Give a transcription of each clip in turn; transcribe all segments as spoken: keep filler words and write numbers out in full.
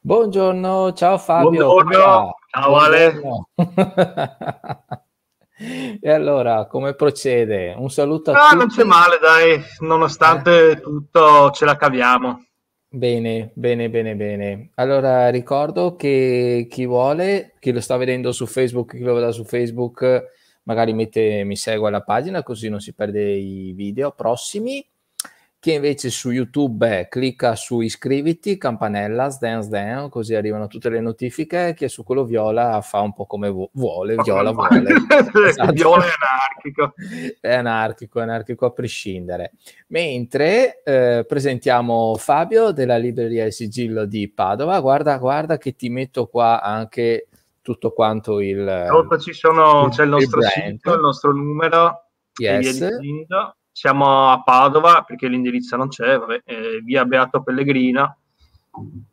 Buongiorno, ciao Fabio. Buongiorno, ciao Ale. E allora, come procede? Un saluto a ah, tutti. Non c'è male, dai, nonostante eh. tutto ce la caviamo. Bene, bene, bene, bene. Allora, ricordo che chi vuole, chi lo sta vedendo su Facebook, chi lo vedrà su Facebook, magari mette, mi segue alla pagina, così non si perde i video prossimi. Chi invece su YouTube eh, clicca su iscriviti, campanella, sdan sdan, così arrivano tutte le notifiche. Chi è su quello viola fa un po' come vu vuole, viola vuole. Esatto. Viola è anarchico. È anarchico, è anarchico a prescindere. Mentre eh, presentiamo Fabio della Libreria del Sigillo di Padova. Guarda, guarda che ti metto qua anche tutto quanto il... Sotto ci sono, c'è il nostro sito, il nostro numero. Yes. Siamo a Padova, perché l'indirizzo non c'è, eh, via Beato Pellegrina,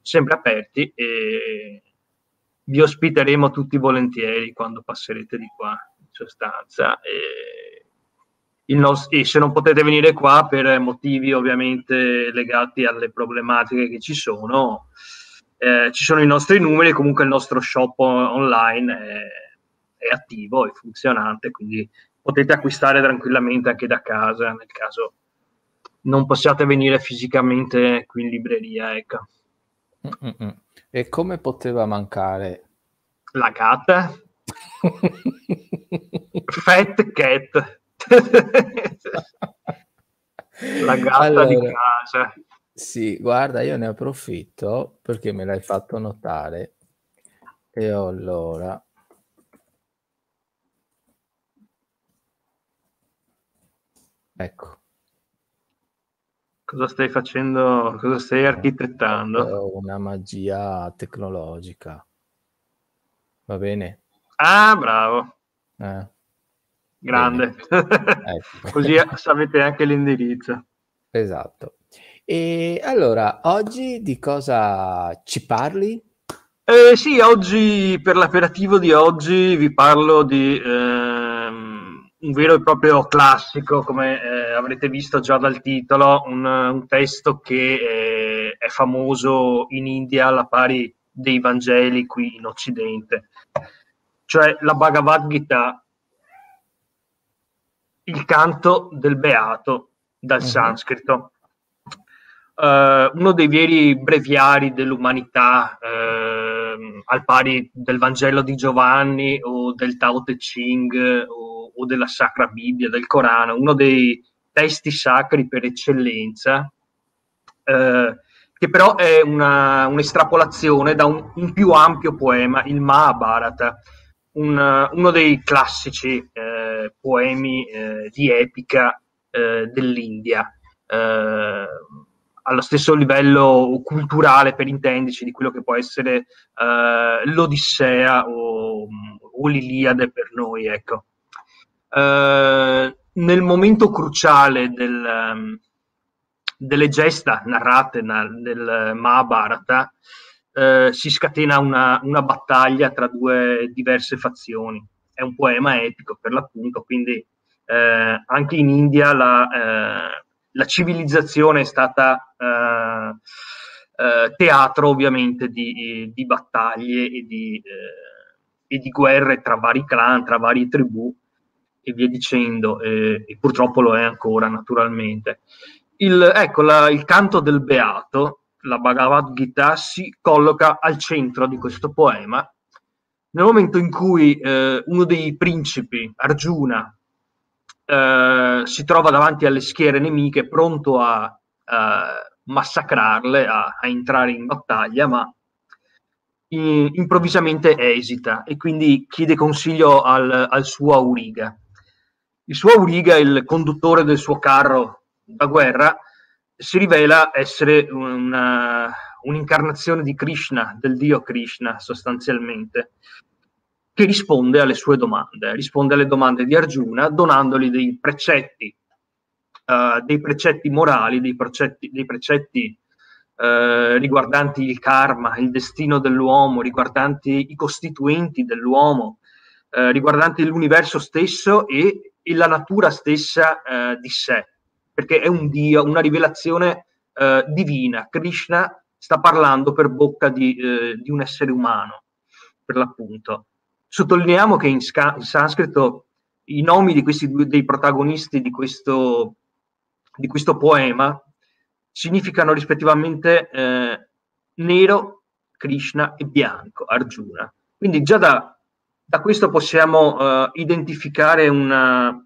sempre aperti, e vi ospiteremo tutti volentieri quando passerete di qua, in sostanza. E, il nostro, e se non potete venire qua per motivi ovviamente legati alle problematiche che ci sono, eh, ci sono i nostri numeri, comunque il nostro shop online è, è attivo, è funzionante, quindi... potete acquistare tranquillamente anche da casa, nel caso non possiate venire fisicamente qui in libreria, ecco. Mm-mm. E come poteva mancare? La gatta? Fat cat. La gatta allora, di casa. Sì, guarda, io ne approfitto perché me l'hai fatto notare. E allora... Ecco. Cosa stai facendo? Cosa stai architettando? Una magia tecnologica. Va bene? Ah, bravo. Eh. Grande. Ecco. Così sapete anche l'indirizzo. Esatto. E allora, oggi di cosa ci parli? Eh, sì, oggi, per l'aperitivo di oggi, vi parlo di... Eh... un vero e proprio classico, come eh, avrete visto già dal titolo, un, un testo che eh, è famoso in India alla pari dei Vangeli qui in Occidente, cioè la Bhagavad Gita, il canto del Beato dal mm-hmm. sanscrito. Eh, uno dei veri breviari dell'umanità, eh, al pari del Vangelo di Giovanni o del Tao Te Ching o o della Sacra Bibbia, del Corano, uno dei testi sacri per eccellenza, eh, che però è un'estrapolazione un da un, un più ampio poema, il Mahabharata, un, uno dei classici eh, poemi eh, di epica eh, dell'India, eh, allo stesso livello culturale, per intenderci, di quello che può essere eh, l'Odissea o, o l'Iliade per noi, ecco. Uh, nel momento cruciale del, um, delle gesta narrate na, del Mahabharata uh, si scatena una, una battaglia tra due diverse fazioni. È un poema epico per l'appunto, quindi uh, anche in India la, uh, la civilizzazione è stata uh, uh, teatro ovviamente di, di battaglie e di, uh, e di guerre tra vari clan, tra varie tribù e via dicendo, eh, e purtroppo lo è ancora naturalmente. Il, ecco, la, il canto del Beato, la Bhagavad Gita, si colloca al centro di questo poema nel momento in cui eh, uno dei principi, Arjuna, eh, si trova davanti alle schiere nemiche pronto a, a massacrarle, a, a entrare in battaglia, ma in, improvvisamente esita e quindi chiede consiglio al, al suo auriga. Il suo auriga, il conduttore del suo carro da guerra, si rivela essere un'incarnazione un di Krishna, del dio Krishna sostanzialmente, che risponde alle sue domande, risponde alle domande di Arjuna donandogli dei precetti, uh, dei precetti morali, dei precetti, dei precetti uh, riguardanti il karma, il destino dell'uomo, riguardanti i costituenti dell'uomo, uh, riguardanti l'universo stesso e e la natura stessa eh, di sé, perché è un dio, una rivelazione eh, divina. Krishna sta parlando per bocca di, eh, di un essere umano, per l'appunto. Sottolineiamo che in, in sanscrito i nomi di questi due, dei protagonisti di questo, di questo poema significano rispettivamente eh, nero, Krishna, e bianco, Arjuna. Quindi già da, da questo possiamo eh, identificare una,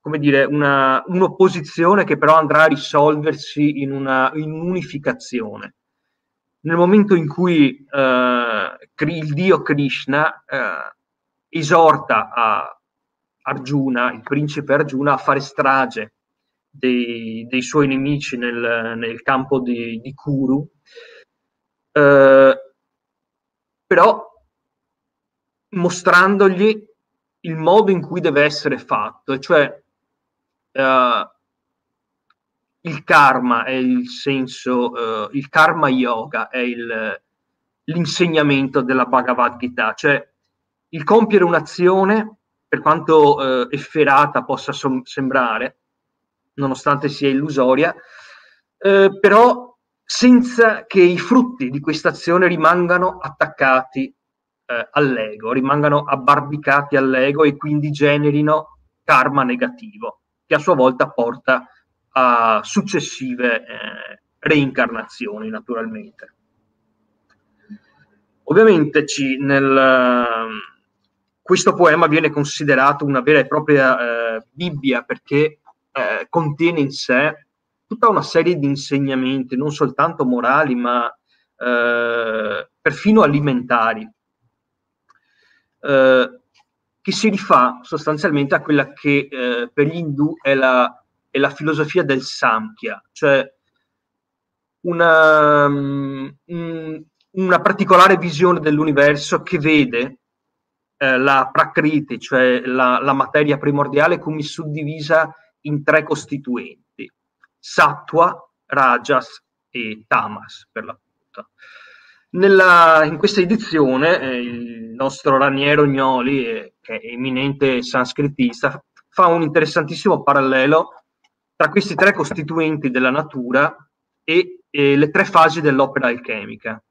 come dire, una, un'opposizione che però andrà a risolversi in un'unificazione. Nel momento in cui eh, il dio Krishna eh, esorta a Arjuna, il principe Arjuna, a fare strage dei, dei suoi nemici nel, nel campo di, di Kuru, eh, però mostrandogli il modo in cui deve essere fatto, cioè eh, il karma è il senso, eh, il karma yoga è l'insegnamento della Bhagavad Gita, cioè il compiere un'azione, per quanto eh, efferata possa sembrare, nonostante sia illusoria, eh, però senza che i frutti di questa azione rimangano attaccati eh, all'ego, rimangano abbarbicati all'ego e quindi generino karma negativo, che a sua volta porta a successive eh, reincarnazioni, naturalmente. Ovviamente ci, nel, questo poema viene considerato una vera e propria eh, Bibbia, perché eh, contiene in sé tutta una serie di insegnamenti, non soltanto morali, ma eh, perfino alimentari, eh, che si rifà sostanzialmente a quella che eh, per gli indù è la è la filosofia del Samkhya, cioè una, um, una particolare visione dell'universo che vede eh, la Prakriti, cioè la, la materia primordiale, come suddivisa in tre costituenti, Sattva, Rajas e Tamas, per l'appunto. Nella, in questa edizione eh, il nostro Raniero Gnoli, eh, che è eminente sanscritista, fa un interessantissimo parallelo tra questi tre costituenti della natura e, e le tre fasi dell'opera alchemica,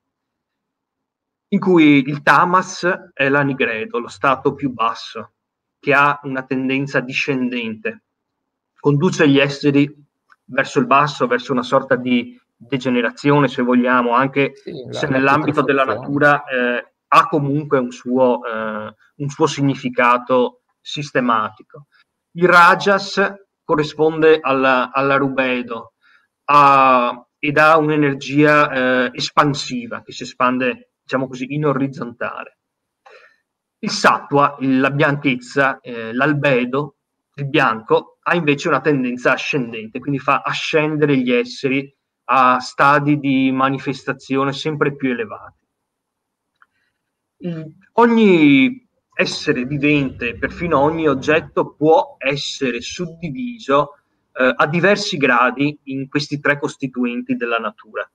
in cui il tamas è l'anigredo, lo stato più basso, che ha una tendenza discendente, conduce gli esseri verso il basso, verso una sorta di degenerazione, se vogliamo, anche sì, se nell'ambito della natura eh, ha comunque un suo, eh, un suo significato sistematico. Il rajas corrisponde alla, alla rubedo a, ed ha un'energia eh, espansiva che si espande, diciamo così, in orizzontale. Il sattva, la bianchezza, eh, l'albedo, il bianco, ha invece una tendenza ascendente, quindi fa ascendere gli esseri a stadi di manifestazione sempre più elevati. Il, ogni essere vivente, perfino ogni oggetto, può essere suddiviso eh, a diversi gradi in questi tre costituenti della natura.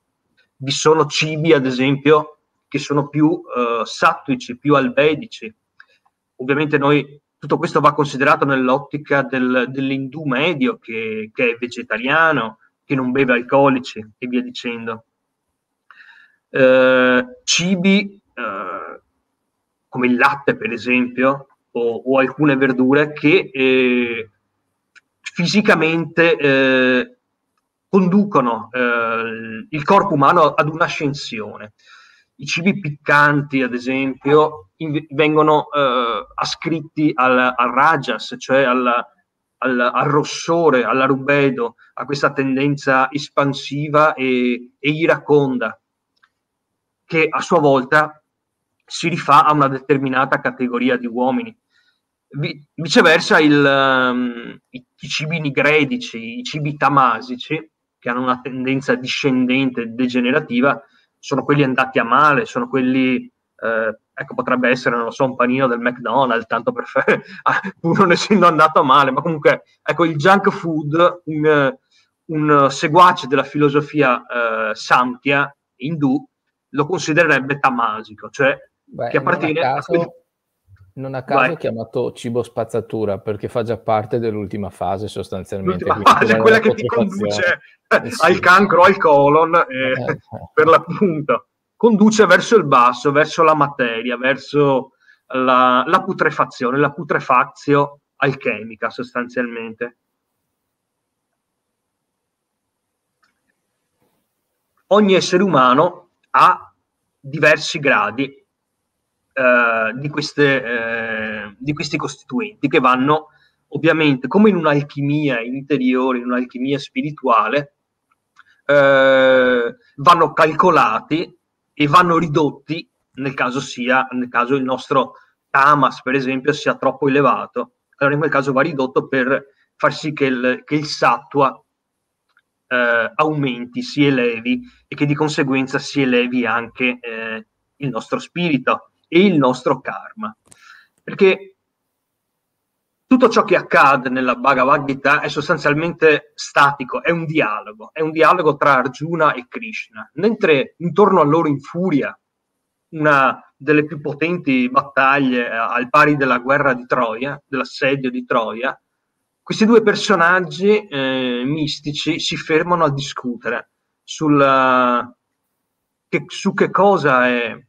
Vi sono cibi, ad esempio, che sono più eh, sattuici, più albedici. Ovviamente noi, tutto questo va considerato nell'ottica del, dell'indù medio, che, che è vegetariano, che non beve alcolici e via dicendo. Eh, cibi eh, come il latte, per esempio, o, o alcune verdure che eh, fisicamente eh, conducono eh, il corpo umano ad un'ascensione. I cibi piccanti, ad esempio, vengono eh, ascritti al, al rajas, cioè alla, al, al rossore, alla rubedo, a questa tendenza espansiva e, e iraconda, che a sua volta si rifà a una determinata categoria di uomini. Viceversa, il, um, i, i cibi nigredici, i cibi tamasici, che hanno una tendenza discendente, degenerativa, sono quelli andati a male, sono quelli, eh, ecco, potrebbe essere, non lo so, un panino del McDonald's, tanto per fare, pur non essendo andato a male, ma comunque, ecco, il junk food, un, un seguace della filosofia eh, Samkhya, indù, lo considererebbe tamasico, cioè Beh, che appartiene a, caso, a quel... Non a caso è chiamato cibo spazzatura, perché fa già parte dell'ultima fase sostanzialmente. L'ultima fase, quella, quella che ti conduce eh, sì. al cancro, al colon, eh, eh. per l'appunto. Conduce verso il basso, verso la materia, verso la, la putrefazione, la putrefazio alchemica sostanzialmente. Ogni essere umano ha diversi gradi Uh, di, queste, uh, di questi costituenti che vanno ovviamente come in un'alchimia interiore, in un'alchimia spirituale, uh, vanno calcolati e vanno ridotti nel caso sia, nel caso il nostro Tamas per esempio sia troppo elevato, allora in quel caso va ridotto per far sì che il, che il Sattva uh, aumenti, si elevi e che di conseguenza si elevi anche uh, il nostro spirito e il nostro karma, perché tutto ciò che accade nella Bhagavad Gita è sostanzialmente statico, è un dialogo, è un dialogo tra Arjuna e Krishna, mentre intorno a loro infuria una delle più potenti battaglie al pari della guerra di Troia, dell'assedio di Troia, questi due personaggi eh, mistici si fermano a discutere sul, che, su che cosa è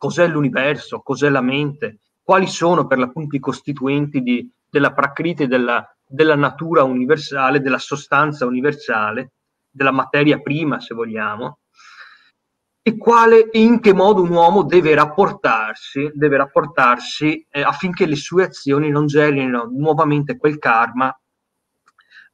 cos'è l'universo, cos'è la mente, quali sono per l'appunto i costituenti di, della Prakriti, della, della natura universale, della sostanza universale, della materia prima, se vogliamo, e quale e in che modo un uomo deve rapportarsi, deve rapportarsi eh, affinché le sue azioni non generino nuovamente quel karma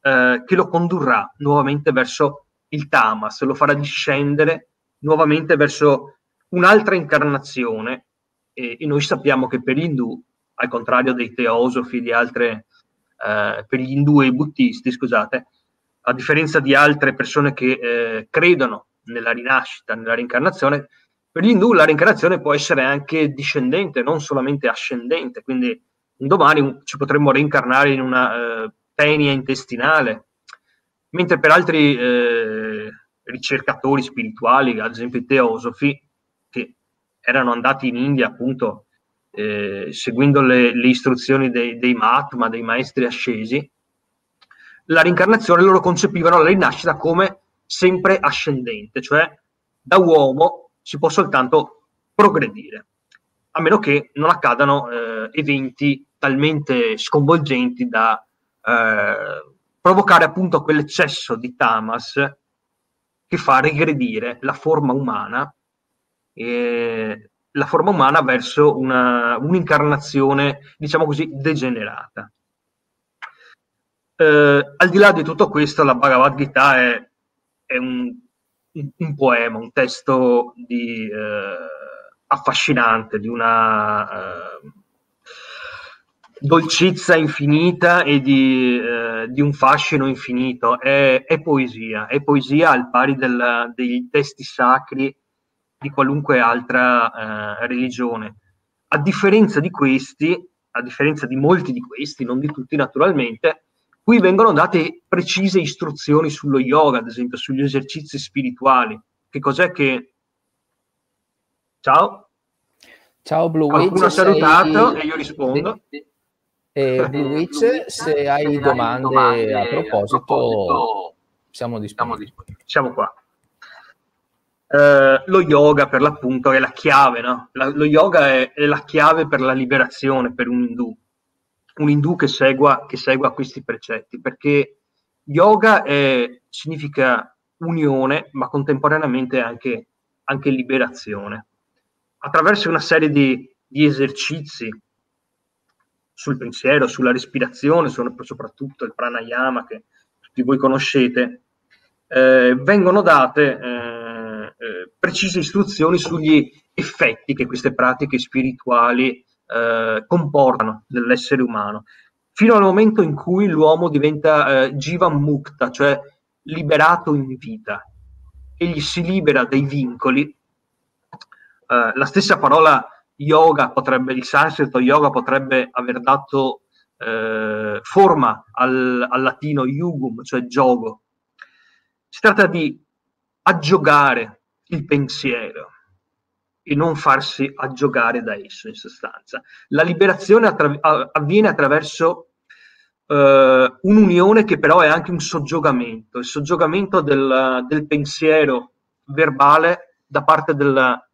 eh, che lo condurrà nuovamente verso il Tamas, lo farà discendere nuovamente verso un'altra incarnazione, e, e noi sappiamo che per gli indù, al contrario dei teosofi, di altre, eh, per gli indù e i buddhisti, scusate, a differenza di altre persone che eh, credono nella rinascita, nella reincarnazione, per gli indù la reincarnazione può essere anche discendente, non solamente ascendente, quindi un domani ci potremmo reincarnare in una eh, penia intestinale, mentre per altri eh, ricercatori spirituali, ad esempio i teosofi, erano andati in India appunto eh, seguendo le, le istruzioni dei, dei Mahatma, dei maestri ascesi, la reincarnazione loro concepivano la rinascita come sempre ascendente, cioè da uomo si può soltanto progredire, a meno che non accadano eh, eventi talmente sconvolgenti da eh, provocare appunto quell'eccesso di Tamas che fa regredire la forma umana E la forma umana verso una, un'incarnazione, diciamo così, degenerata. Eh, al di là di tutto questo, la Bhagavad Gita è, è un, un poema, un testo di, eh, affascinante, di una eh, dolcezza infinita e di, eh, di un fascino infinito. È, è poesia, è poesia al pari della, dei testi sacri di qualunque altra eh, religione. A differenza di questi, a differenza di molti di questi, non di tutti naturalmente, qui vengono date precise istruzioni sullo yoga, ad esempio sugli esercizi spirituali. Che cos'è che... Ciao? Ciao Blue Witch. Qualcuno ha salutato sei... e io rispondo. Eh, Blue Witch, se hai domande, domande a, proposito, a proposito, siamo disponibili. Siamo qua. Uh, lo yoga per l'appunto è la chiave, no? La, lo yoga è, è la chiave per la liberazione per un indù, un indù che segua, che segua questi precetti, perché yoga è, significa unione, ma contemporaneamente anche, anche liberazione. Attraverso una serie di, di esercizi sul pensiero, sulla respirazione, soprattutto il pranayama che tutti voi conoscete, eh, vengono date... Eh, Eh, precise istruzioni sugli effetti che queste pratiche spirituali eh, comportano nell'essere umano, fino al momento in cui l'uomo diventa eh, jiva mukta, cioè liberato in vita, egli si libera dei vincoli. Eh, la stessa parola yoga potrebbe, il sanscrito yoga potrebbe aver dato eh, forma al, al latino yugum, cioè giogo. Si tratta di aggiogare il pensiero, e non farsi aggiogare da esso, in sostanza. La liberazione attra- avviene attraverso eh, un'unione che però è anche un soggiogamento, il soggiogamento del, del pensiero verbale da parte della,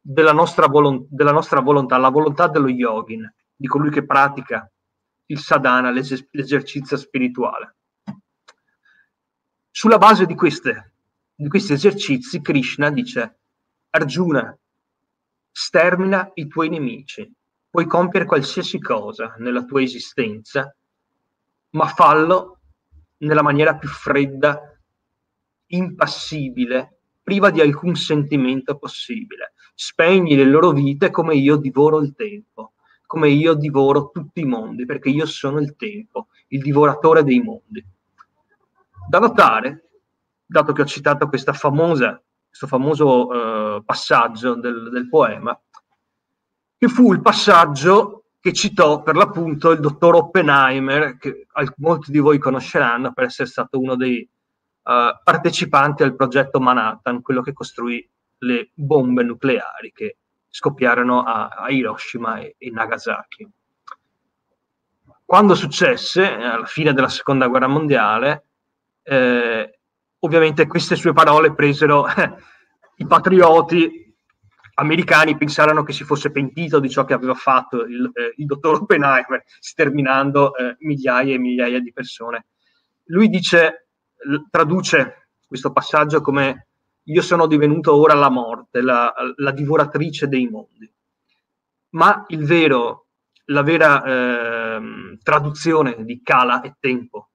della, nostra volo- della nostra volontà, la volontà dello yogin, di colui che pratica il sadhana, l'es- l'esercizio spirituale. Sulla base di, queste, di questi esercizi, Krishna dice: Arjuna, stermina i tuoi nemici, puoi compiere qualsiasi cosa nella tua esistenza, ma fallo nella maniera più fredda, impassibile, priva di alcun sentimento possibile. Spegni le loro vite come io divoro il tempo, come io divoro tutti i mondi, perché io sono il tempo, il divoratore dei mondi. Da notare, dato che ho citato questa famosa, questo famoso eh, passaggio del, del poema, che fu il passaggio che citò per l'appunto il dottor Oppenheimer, che molti di voi conosceranno per essere stato uno dei eh, partecipanti al progetto Manhattan, quello che costruì le bombe nucleari che scoppiarono a, a Hiroshima e, e Nagasaki. Quando successe, alla fine della Seconda Guerra Mondiale, Eh, ovviamente queste sue parole presero eh, i patrioti americani, pensarono che si fosse pentito di ciò che aveva fatto il, eh, il dottor Oppenheimer, sterminando eh, migliaia e migliaia di persone. Lui dice, traduce questo passaggio come: io sono divenuto ora la morte, la, la divoratrice dei mondi. Ma il vero, la vera eh, traduzione di Kala è tempo.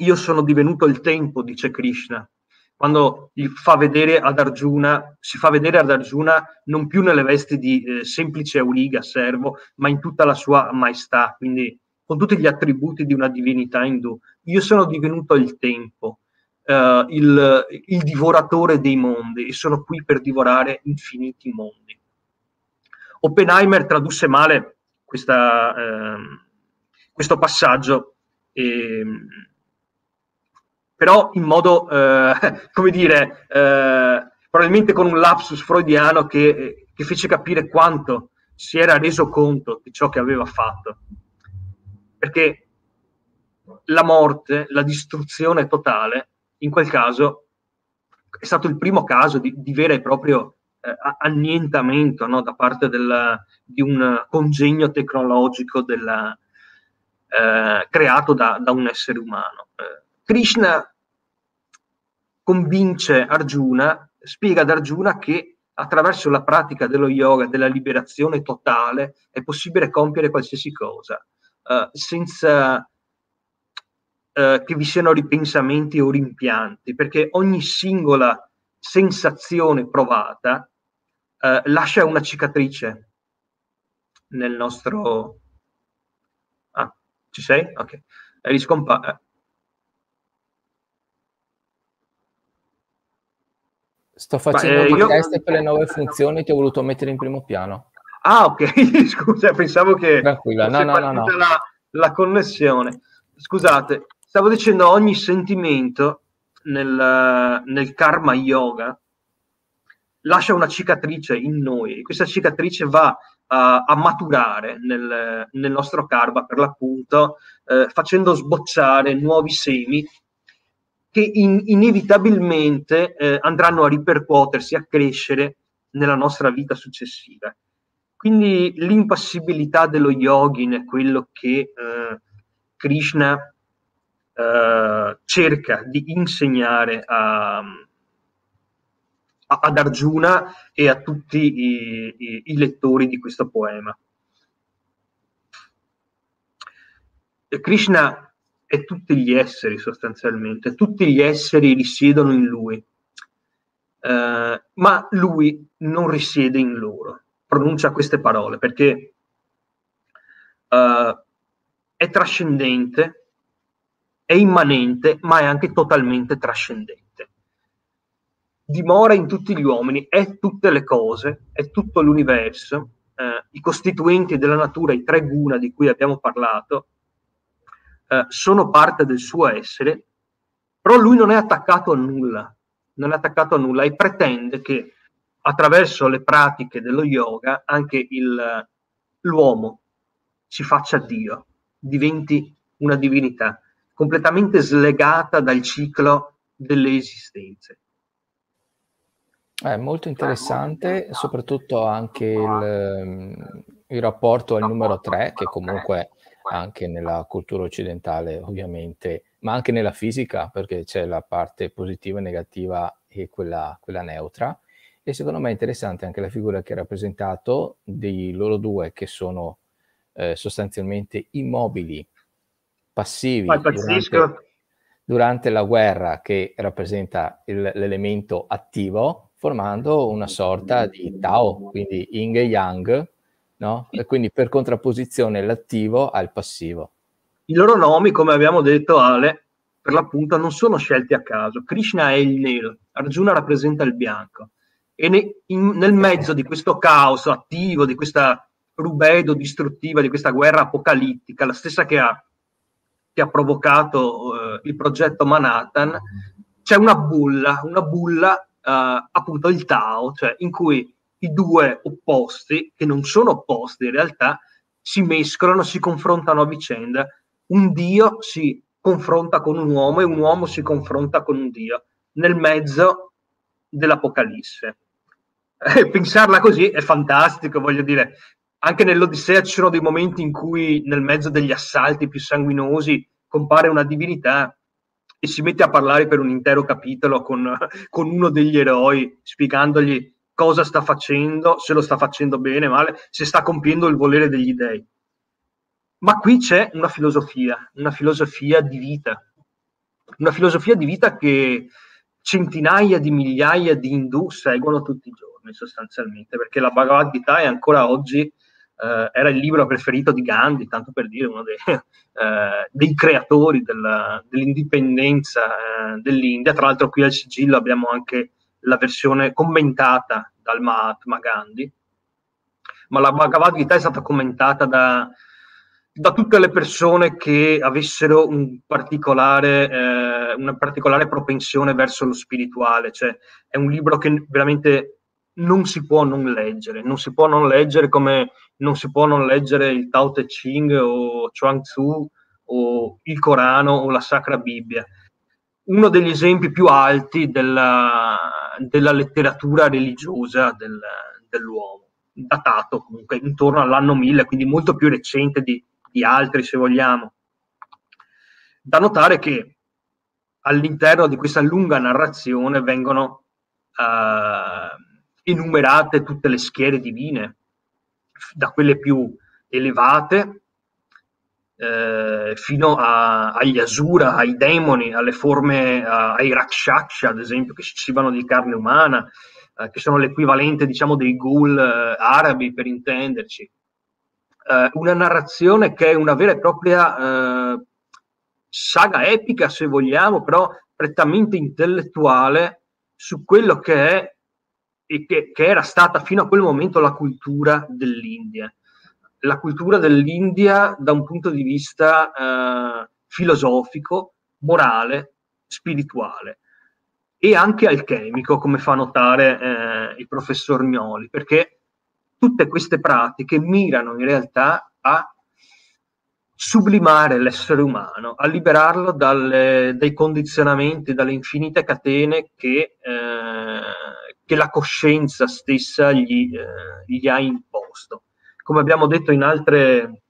Io sono divenuto il tempo, dice Krishna, quando gli fa vedere ad Arjuna, si fa vedere ad Arjuna non più nelle vesti di eh, semplice auriga, servo, ma in tutta la sua maestà, quindi con tutti gli attributi di una divinità indù. Io sono divenuto il tempo, eh, il, il divoratore dei mondi, e sono qui per divorare infiniti mondi. Oppenheimer tradusse male questa, eh, questo passaggio, e però in modo, eh, come dire, eh, probabilmente con un lapsus freudiano che, che fece capire quanto si era reso conto di ciò che aveva fatto. Perché la morte, la distruzione totale, in quel caso, è stato il primo caso di, di vero e proprio eh, annientamento, no, da parte della, di un congegno tecnologico della, eh, creato da, da un essere umano. Eh, Krishna convince Arjuna, spiega ad Arjuna che attraverso la pratica dello yoga, della liberazione totale, è possibile compiere qualsiasi cosa, eh, senza eh, che vi siano ripensamenti o rimpianti, perché ogni singola sensazione provata eh, lascia una cicatrice nel nostro... Ah, ci sei? Ok. Riscompare. Sto facendo eh, un test io... per le nuove funzioni, ti ho voluto mettere in primo piano. Ah, ok, scusa, pensavo che... Tranquilla, no, no, no, no. La, la connessione. Scusate, stavo dicendo, ogni sentimento nel, nel karma yoga lascia una cicatrice in noi, e questa cicatrice va a, a maturare nel, nel nostro karma, per l'appunto, eh, facendo sbocciare nuovi semi, che in, inevitabilmente eh, andranno a ripercuotersi, a crescere nella nostra vita successiva. Quindi l'impassibilità dello yogin è quello che eh, Krishna eh, cerca di insegnare a, a, ad Arjuna e a tutti i, i, i lettori di questo poema. E Krishna e tutti gli esseri, sostanzialmente, tutti gli esseri risiedono in lui, eh, ma lui non risiede in loro. Pronuncia queste parole perché eh, è trascendente, è immanente, ma è anche totalmente trascendente. Dimora in tutti gli uomini, è tutte le cose, è tutto l'universo, eh, i costituenti della natura, i tre guna di cui abbiamo parlato, Uh, sono parte del suo essere, però lui non è attaccato a nulla, non è attaccato a nulla e pretende che attraverso le pratiche dello yoga anche il, l'uomo si faccia Dio, diventi una divinità completamente slegata dal ciclo delle esistenze. È molto interessante, soprattutto anche il, il rapporto al numero tre, che comunque anche nella cultura occidentale ovviamente, ma anche nella fisica, perché c'è la parte positiva e negativa e quella, quella neutra. E secondo me è interessante anche la figura che ha rappresentato dei loro due, che sono eh, sostanzialmente immobili, passivi, durante, durante la guerra, che rappresenta l'elemento attivo, formando una sorta di Tao, quindi Yin e Yang, no? E quindi per contrapposizione l'attivo al passivo. I loro nomi, come abbiamo detto, Ale, per l'appunto non sono scelti a caso. Krishna è il nero, Arjuna rappresenta il bianco. E ne, in, nel mezzo di questo caos attivo, di questa rubedo distruttiva, di questa guerra apocalittica, la stessa che ha, che ha provocato eh, il progetto Manhattan, c'è una bulla, una bulla Uh, appunto il Tao, cioè in cui i due opposti, che non sono opposti in realtà, si mescolano, si confrontano a vicenda. Un Dio si confronta con un uomo e un uomo si confronta con un Dio nel mezzo dell'Apocalisse. Eh, pensarla così è fantastico, voglio dire, anche nell'Odissea ci sono dei momenti in cui nel mezzo degli assalti più sanguinosi compare una divinità e si mette a parlare per un intero capitolo con, con uno degli eroi, spiegandogli cosa sta facendo, se lo sta facendo bene, male, se sta compiendo il volere degli dèi. Ma qui c'è una filosofia, una filosofia di vita, una filosofia di vita che centinaia di migliaia di indù seguono tutti i giorni, sostanzialmente, perché la Bhagavad Gita è ancora oggi, eh, era il libro preferito di Gandhi, tanto per dire, uno dei... Eh, dei creatori della, dell'indipendenza eh, dell'India. Tra l'altro qui al Sigillo abbiamo anche la versione commentata dal Mahatma Gandhi, ma la Bhagavad Gita è stata commentata da, da tutte le persone che avessero un particolare, eh, una particolare propensione verso lo spirituale, cioè è un libro che veramente non si può non leggere, non si può non leggere come non si può non leggere il Tao Te Ching o Chuang Tzu o il Corano o la Sacra Bibbia. Uno degli esempi più alti della, della letteratura religiosa del, dell'uomo, datato comunque intorno all'anno mille, quindi molto più recente di, di altri se vogliamo. Da notare che all'interno di questa lunga narrazione vengono uh, enumerate tutte le schiere divine, da quelle più elevate eh, fino a, agli Asura, ai demoni, alle forme, a, ai Rakshasha, ad esempio, che si cibano di carne umana, eh, che sono l'equivalente, diciamo, dei ghoul eh, arabi, per intenderci. Eh, una narrazione che è una vera e propria eh, saga epica, se vogliamo, però prettamente intellettuale su quello che è e che, che era stata fino a quel momento la cultura dell'India. La cultura dell'India da un punto di vista eh, filosofico, morale, spirituale e anche alchemico, come fa notare eh, il professor Gnoli, perché tutte queste pratiche mirano in realtà a sublimare l'essere umano, a liberarlo dalle, dai condizionamenti, dalle infinite catene che... Eh, che la coscienza stessa gli, eh, gli ha imposto. Come abbiamo detto in, altre,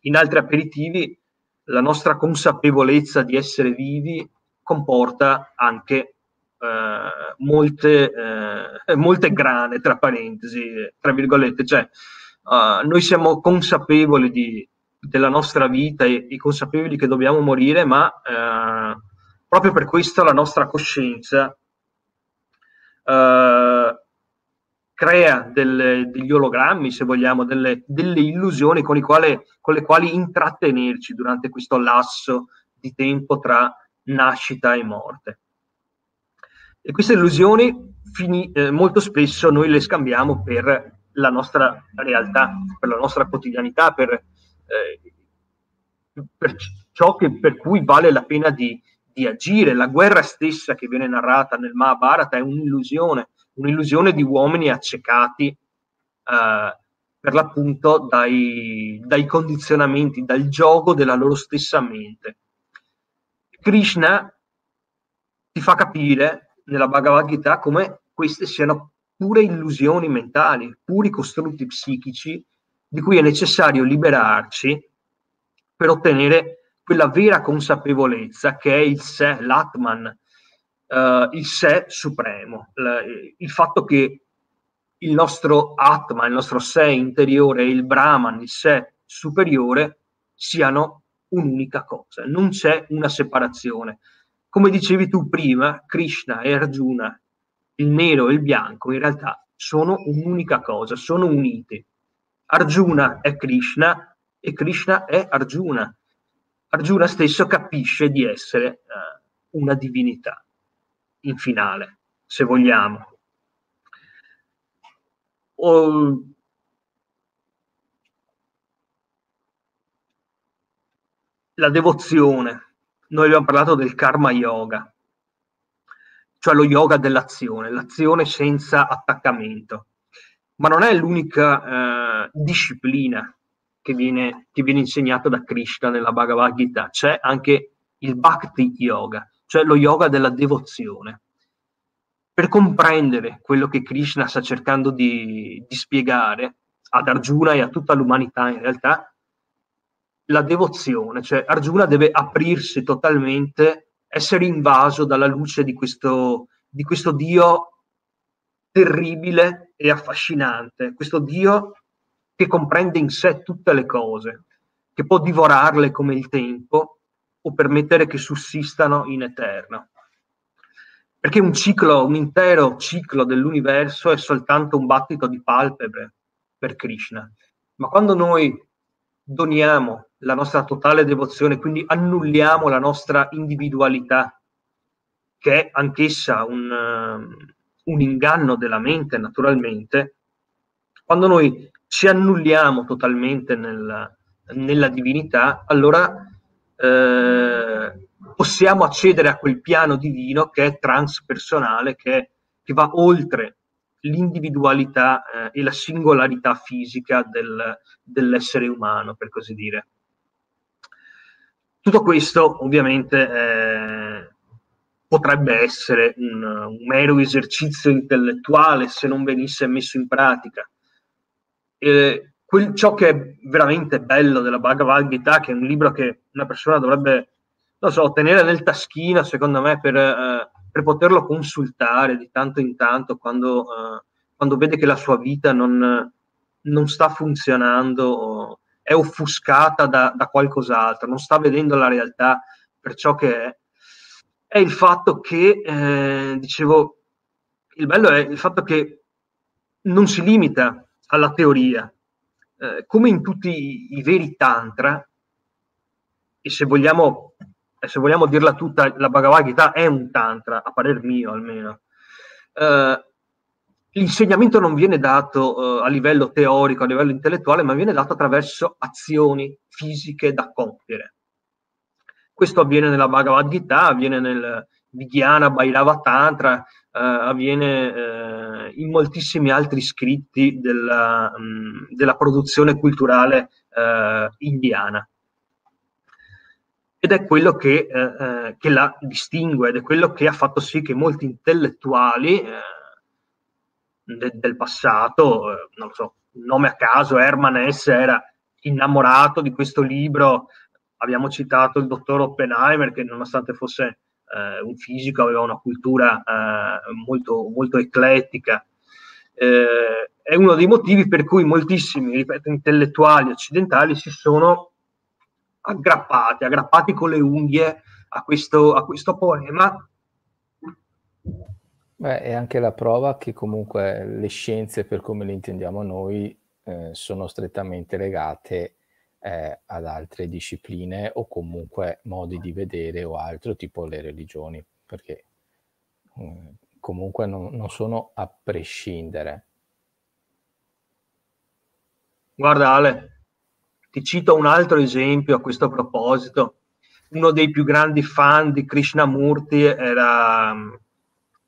in altri aperitivi, la nostra consapevolezza di essere vivi comporta anche eh, molte, eh, molte grane, tra parentesi, tra virgolette. Cioè, eh, noi siamo consapevoli di, della nostra vita e, e consapevoli che dobbiamo morire, ma eh, proprio per questo la nostra coscienza Uh, crea delle, degli ologrammi, se vogliamo, delle, delle illusioni con, i quali, con le quali intrattenerci durante questo lasso di tempo tra nascita e morte. E queste illusioni fini, eh, molto spesso noi le scambiamo per la nostra realtà, per la nostra quotidianità, per, eh, per ciò che, per cui vale la pena di di agire. La guerra stessa che viene narrata nel Mahabharata è un'illusione, un'illusione di uomini accecati eh, per l'appunto dai, dai condizionamenti, dal giogo della loro stessa mente. Krishna ti fa capire nella Bhagavad Gita come queste siano pure illusioni mentali, puri costrutti psichici di cui è necessario liberarci per ottenere quella vera consapevolezza che è il sé, l'Atman, eh, il sé supremo, l- il fatto che il nostro Atman, il nostro sé interiore, il Brahman, il sé superiore, siano un'unica cosa, non c'è una separazione. Come dicevi tu prima, Krishna e Arjuna, il nero e il bianco, in realtà sono un'unica cosa, sono uniti. Arjuna è Krishna e Krishna è Arjuna. Arjuna stesso capisce di essere uh, una divinità, in finale, se vogliamo. Oh, la devozione. Noi abbiamo parlato del karma yoga, cioè lo yoga dell'azione, l'azione senza attaccamento. Ma non è l'unica eh, disciplina che viene, che viene insegnata da Krishna nella Bhagavad Gita. C'è anche il bhakti yoga, cioè lo yoga della devozione. Per comprendere quello che Krishna sta cercando di, di spiegare ad Arjuna e a tutta l'umanità, in realtà, la devozione, cioè Arjuna deve aprirsi totalmente, essere invaso dalla luce di questo, di questo Dio terribile e affascinante, questo Dio che comprende in sé tutte le cose, che può divorarle come il tempo o permettere che sussistano in eterno. Perché un ciclo, un intero ciclo dell'universo è soltanto un battito di palpebre per Krishna. Ma quando noi doniamo la nostra totale devozione, quindi annulliamo la nostra individualità, che è anch'essa un, uh, un inganno della mente, naturalmente, quando noi ci annulliamo totalmente nella, nella divinità, allora eh, possiamo accedere a quel piano divino che è transpersonale, che, è, che va oltre l'individualità eh, e la singolarità fisica del, dell'essere umano, per così dire. Tutto questo ovviamente eh, potrebbe essere un, un mero esercizio intellettuale se non venisse messo in pratica. Eh, quel, ciò che è veramente bello della Bhagavad Gita, che è un libro che una persona dovrebbe, non so, tenere nel taschino, secondo me, per, eh, per poterlo consultare di tanto in tanto quando, eh, quando vede che la sua vita non, non sta funzionando, è offuscata da, da qualcos'altro, non sta vedendo la realtà per ciò che è, è il fatto che, eh, dicevo, il bello è il fatto che non si limita alla teoria, eh, come in tutti i veri tantra, e se vogliamo... se vogliamo dirla tutta, la Bhagavad Gita è un tantra, a parer mio almeno. Eh, l'insegnamento non viene dato eh, a livello teorico, a livello intellettuale, ma viene dato attraverso azioni fisiche da compiere. Questo avviene nella Bhagavad Gita, avviene nel Vijñana Bhairava Tantra, eh, avviene eh, in moltissimi altri scritti della, mh, della produzione culturale eh, indiana. Ed è quello che, eh, che la distingue, ed è quello che ha fatto sì che molti intellettuali eh, de- del passato, eh, non so, nome a caso, Herman Hesse era innamorato di questo libro. Abbiamo citato il dottor Oppenheimer, che nonostante fosse eh, un fisico, aveva una cultura eh, molto, molto eclettica. Eh, è uno dei motivi per cui moltissimi, ripeto, intellettuali occidentali si sono aggrappati, aggrappati con le unghie a questo, a questo poema. Beh, è anche la prova che comunque le scienze, per come le intendiamo noi, eh, sono strettamente legate eh, ad altre discipline o comunque modi di vedere o altro, tipo le religioni, perché eh, comunque non, non sono a prescindere. Guarda Ale, ti cito un altro esempio a questo proposito. Uno dei più grandi fan di Krishnamurti era,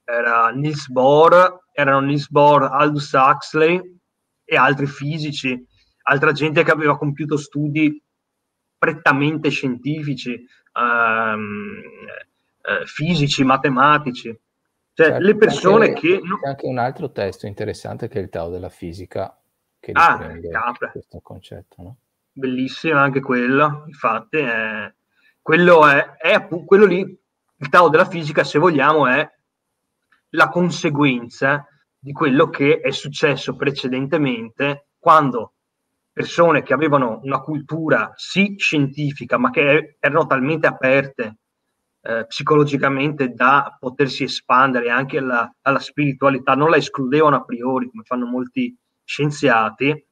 era Niels Bohr, erano Niels Bohr, Aldous Huxley e altri fisici, altra gente che aveva compiuto studi prettamente scientifici, ehm, eh, fisici, matematici. Cioè, certo, le persone anche, che... C'è anche un altro testo interessante che è il Tao della fisica, che riprende ah, questo concetto, no? Bellissimo anche quello, infatti, è, quello, è, è, quello lì, il Tao della fisica, se vogliamo, è la conseguenza di quello che è successo precedentemente, quando persone che avevano una cultura sì scientifica, ma che erano talmente aperte eh, psicologicamente da potersi espandere anche alla, alla spiritualità, non la escludevano a priori, come fanno molti scienziati,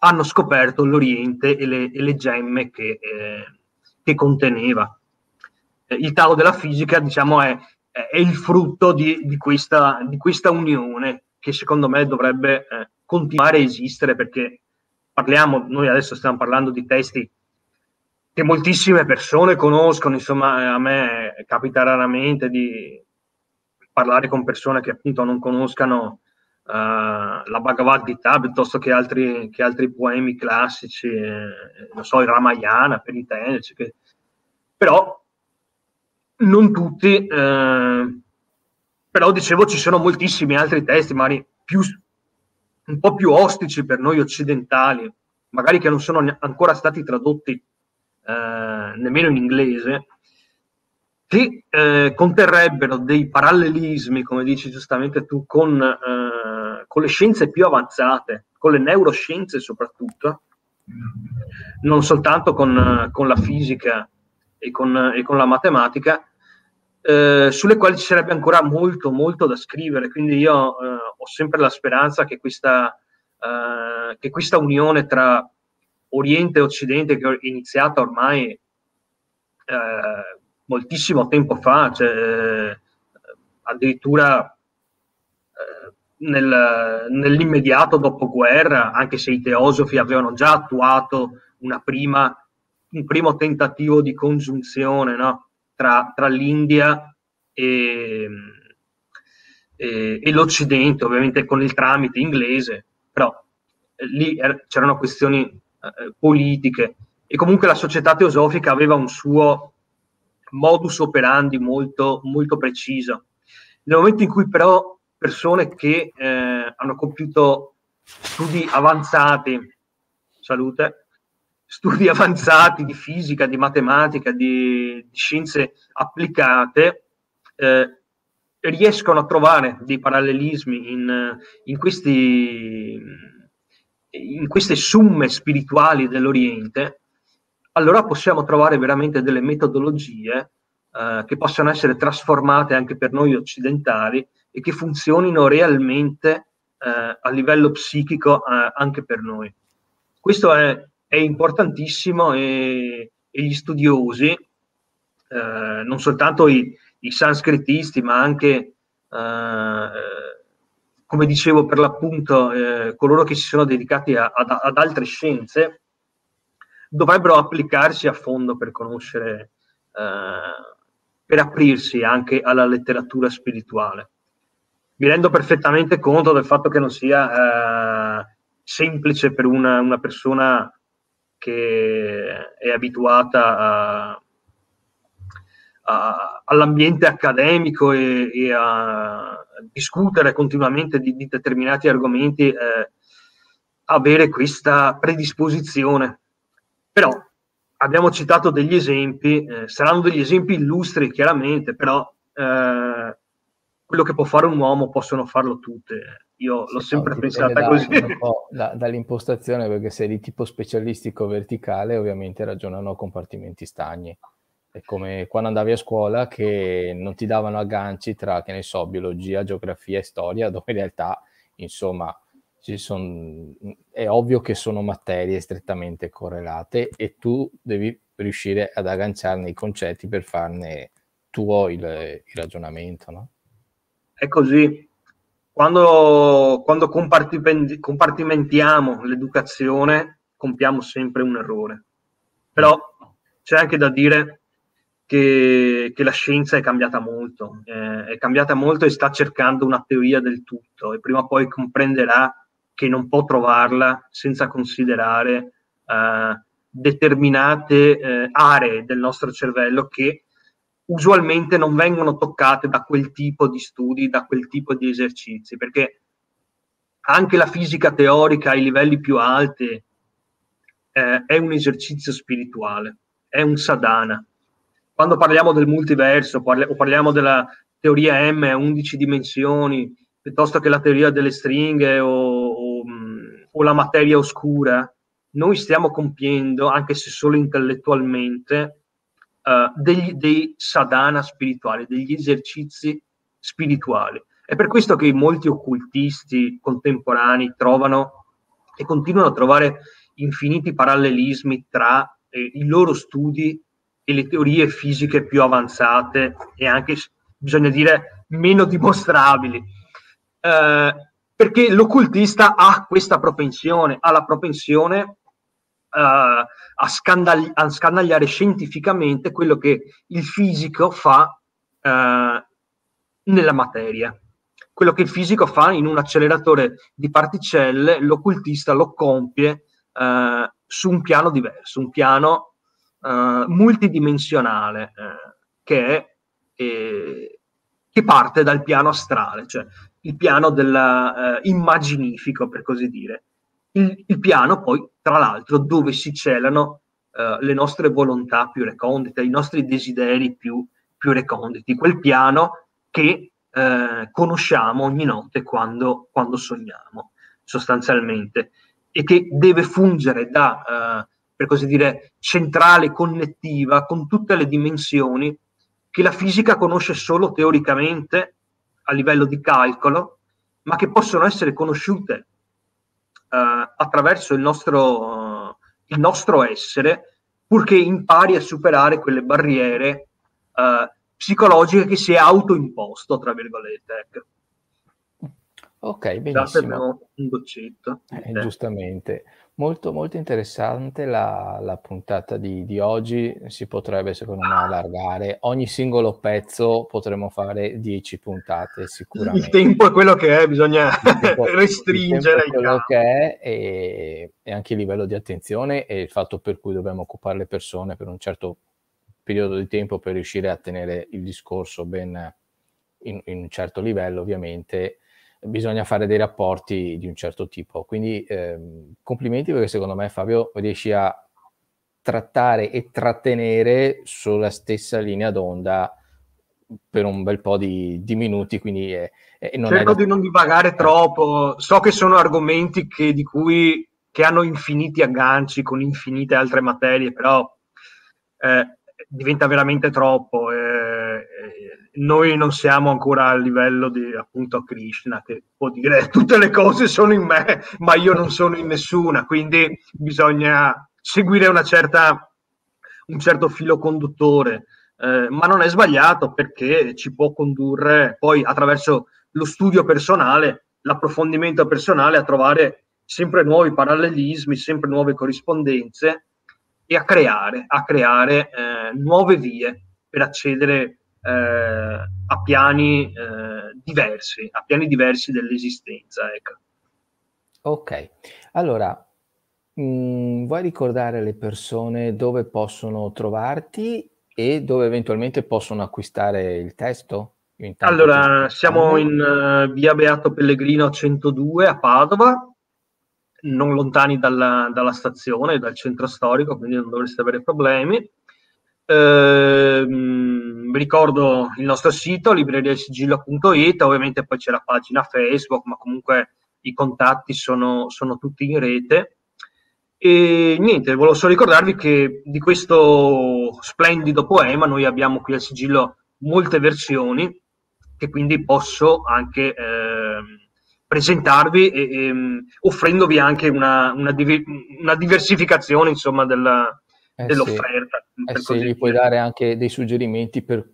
hanno scoperto l'Oriente e le, e le gemme che, eh, che conteneva. Il Tao della fisica, diciamo, è, è il frutto di, di, questa, di questa unione che secondo me dovrebbe eh, continuare a esistere, perché parliamo, noi adesso stiamo parlando di testi che moltissime persone conoscono, insomma a me capita raramente di parlare con persone che appunto non conoscano uh, la Bhagavad Gita piuttosto che altri, che altri poemi classici, eh, non so, il Ramayana per intenderci, che... però non tutti, eh, però dicevo ci sono moltissimi altri testi magari più, un po' più ostici per noi occidentali, magari che non sono ancora stati tradotti eh, nemmeno in inglese, che eh, conterrebbero dei parallelismi, come dici giustamente tu, con, eh, con le scienze più avanzate, con le neuroscienze soprattutto, non soltanto con, con la fisica e con, e con la matematica, Eh, sulle quali ci sarebbe ancora molto molto da scrivere, quindi io eh, ho sempre la speranza che questa, eh, che questa unione tra Oriente e Occidente, che è iniziata ormai eh, moltissimo tempo fa, cioè, eh, addirittura eh, nel, nell'immediato dopoguerra, anche se i teosofi avevano già attuato una prima, un primo tentativo di congiunzione, no? Tra, tra l'India e, e, e l'Occidente, ovviamente con il tramite inglese, però eh, lì er, c'erano questioni eh, politiche, e comunque la società teosofica aveva un suo modus operandi molto, molto preciso. Nel momento in cui però persone che eh, hanno compiuto studi avanzati, salute, studi avanzati di fisica, di matematica, di, di scienze applicate, eh, riescono a trovare dei parallelismi in, in, questi, in queste somme spirituali dell'Oriente, allora possiamo trovare veramente delle metodologie eh, che possono essere trasformate anche per noi occidentali e che funzionino realmente eh, a livello psichico eh, anche per noi. Questo è è importantissimo, e, e gli studiosi, eh, non soltanto i, i sanscritisti, ma anche, eh, come dicevo per l'appunto, eh, coloro che si sono dedicati a, ad, ad altre scienze, dovrebbero applicarsi a fondo per conoscere, eh, per aprirsi anche alla letteratura spirituale. Mi rendo perfettamente conto del fatto che non sia eh, semplice per una, una persona che è abituata all'ambiente accademico e, e a discutere continuamente di, di determinati argomenti, eh, avere questa predisposizione. Però abbiamo citato degli esempi, eh, saranno degli esempi illustri chiaramente, però eh, quello che può fare un uomo possono farlo tutte. Io l'ho sì, sempre no, pensata da, così. Un po' da, dall'impostazione, perché se è di tipo specialistico verticale, ovviamente ragionano a compartimenti stagni. È come quando andavi a scuola che non ti davano agganci tra, che ne so, biologia, geografia e storia, dove in realtà, insomma, ci son, è ovvio che sono materie strettamente correlate e tu devi riuscire ad agganciarne i concetti per farne tuo il, il ragionamento, no? È così. Quando, quando compartimentiamo l'educazione compiamo sempre un errore, però c'è anche da dire che, che la scienza è cambiata molto, eh, è cambiata molto e sta cercando una teoria del tutto, e prima o poi comprenderà che non può trovarla senza considerare eh, determinate eh, aree del nostro cervello che usualmente non vengono toccate da quel tipo di studi, da quel tipo di esercizi, perché anche la fisica teorica ai livelli più alti eh, è un esercizio spirituale, è un sadhana. Quando parliamo del multiverso parli- o parliamo della teoria M a undici dimensioni, piuttosto che la teoria delle stringhe o, o, o la materia oscura, noi stiamo compiendo, anche se solo intellettualmente, eh, degli, dei sadhana spirituali, degli esercizi spirituali. È per questo che molti occultisti contemporanei trovano e continuano a trovare infiniti parallelismi tra eh, i loro studi e le teorie fisiche più avanzate e anche, bisogna dire, meno dimostrabili. Eh, perché l'occultista ha questa propensione, ha la propensione Uh, a, scandagli- a scandagliare scientificamente quello che il fisico fa uh, nella materia. Quello che il fisico fa in un acceleratore di particelle, l'occultista lo compie uh, su un piano diverso, un piano uh, multidimensionale uh, che, è, eh, che parte dal piano astrale, cioè il piano della, uh, immaginifico, per così dire. Il, il piano poi, tra l'altro, dove si celano uh, le nostre volontà più recondite, i nostri desideri più, più reconditi, quel piano che uh, conosciamo ogni notte quando, quando sogniamo, sostanzialmente, e che deve fungere da, uh, per così dire, centrale connettiva con tutte le dimensioni che la fisica conosce solo teoricamente a livello di calcolo, ma che possono essere conosciute Uh, attraverso il nostro, uh, il nostro essere, purché impari a superare quelle barriere uh, psicologiche che si è autoimposto, tra virgolette. Ok, benissimo. Un goccetto. Eh, giustamente. Molto, molto interessante la, la puntata di, di oggi. Si potrebbe, secondo ah. me, allargare. Ogni singolo pezzo potremmo fare dieci puntate, sicuramente. Il tempo è quello che è, bisogna tempo, restringere. Il tempo è quello che è e, e anche il livello di attenzione e il fatto per cui dobbiamo occupare le persone per un certo periodo di tempo per riuscire a tenere il discorso ben in, in un certo livello, ovviamente. Bisogna fare dei rapporti di un certo tipo, quindi ehm, complimenti, perché secondo me, Fabio, riesci a trattare e trattenere sulla stessa linea d'onda per un bel po' di, di minuti, quindi è, è, non cerco è da... di non divagare troppo. So che sono argomenti che, di cui, che hanno infiniti agganci con infinite altre materie, però eh, diventa veramente troppo. eh, Noi non siamo ancora a livello di, appunto, Krishna, che può dire tutte le cose sono in me, ma io non sono in nessuna, quindi bisogna seguire una certa, un certo filo conduttore, eh, ma non è sbagliato, perché ci può condurre poi, attraverso lo studio personale, l'approfondimento personale, a trovare sempre nuovi parallelismi, sempre nuove corrispondenze e a creare, a creare eh, nuove vie per accedere Eh, a piani eh, diversi, a piani diversi dell'esistenza. Ecco. Ok, allora mh, vuoi ricordare alle persone dove possono trovarti e dove eventualmente possono acquistare il testo? Allora, siamo in uh, via Beato Pellegrino centodue a Padova, non lontani dalla, dalla stazione, dal centro storico, quindi non dovreste avere problemi. Eh, vi ricordo il nostro sito libreria del sigillo punto it, ovviamente poi c'è la pagina Facebook, ma comunque i contatti sono, sono tutti in rete. E niente, volevo solo ricordarvi che di questo splendido poema noi abbiamo qui al Sigillo molte versioni, che quindi posso anche eh, presentarvi e, e, offrendovi anche una, una, diver- una diversificazione, insomma, della Eh dell'offerta. Sì, eh sì, gli puoi dare anche dei suggerimenti per,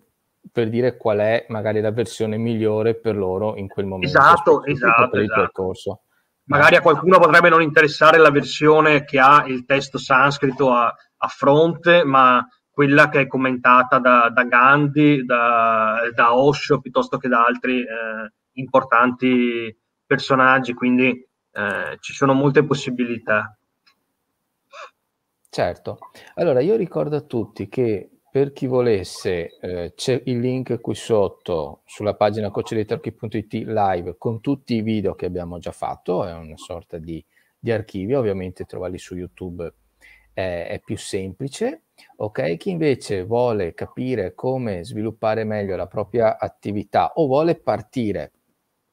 per dire qual è magari la versione migliore per loro in quel momento. Esatto, esatto. Per il esatto. percorso. Magari eh. a qualcuno potrebbe non interessare la versione che ha il testo sanscrito a, a fronte, ma quella che è commentata da, da Gandhi, da, da Osho, piuttosto che da altri eh, importanti personaggi, quindi eh, ci sono molte possibilità. Certo. Allora, io ricordo a tutti che per chi volesse eh, c'è il link qui sotto sulla pagina coach dei tarocchi punto it live con tutti i video che abbiamo già fatto, è una sorta di, di archivio, ovviamente trovarli su YouTube eh, è più semplice. Ok, chi invece vuole capire come sviluppare meglio la propria attività o vuole partire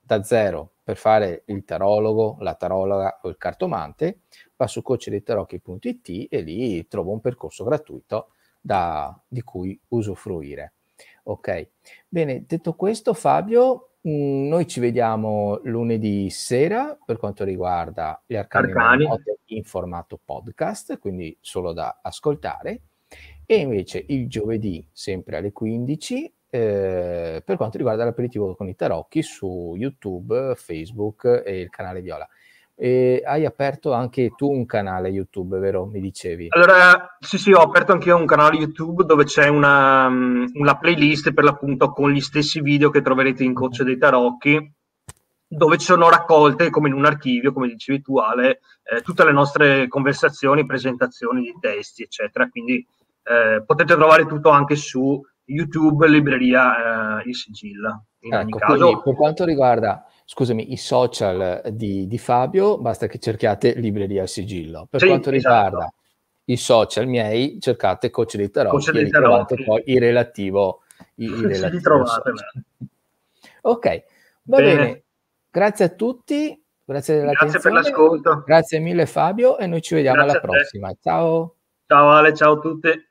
da zero per fare il tarologo, la tarologa o il cartomante, va su coach dei tarocchi punto it e lì trova un percorso gratuito Da, di cui usufruire. Ok, bene, detto questo, Fabio, mh, noi ci vediamo lunedì sera per quanto riguarda gli arcani, arcani. In formato podcast, quindi solo da ascoltare, e invece il giovedì sempre alle quindici eh, per quanto riguarda l'aperitivo con i tarocchi su YouTube, Facebook e il canale Viola. E hai aperto anche tu un canale YouTube, vero? Mi dicevi. Allora, sì, sì, ho aperto anche io un canale YouTube dove c'è una, una playlist per l'appunto con gli stessi video che troverete in Coach dei Tarocchi, dove sono raccolte, come in un archivio, come dicevi tu Ale, eh, tutte le nostre conversazioni, presentazioni di testi, eccetera. Quindi eh, potete trovare tutto anche su YouTube, Libreria eh, Il Sigillo. In ecco, ogni caso. Quindi, per quanto riguarda... Scusami, i social di, di Fabio, basta che cerchiate Libreria al Sigillo. Per sì, quanto riguarda esatto. I social miei, cercate Coach dei Tarocchi e trovate poi il relativo. I, i relativi trovate, ok, va bene. bene. Grazie a tutti, grazie dell'attenzione. Grazie per l'ascolto. Grazie mille Fabio e noi ci vediamo grazie alla prossima. Ciao. Ciao Ale, ciao a tutti.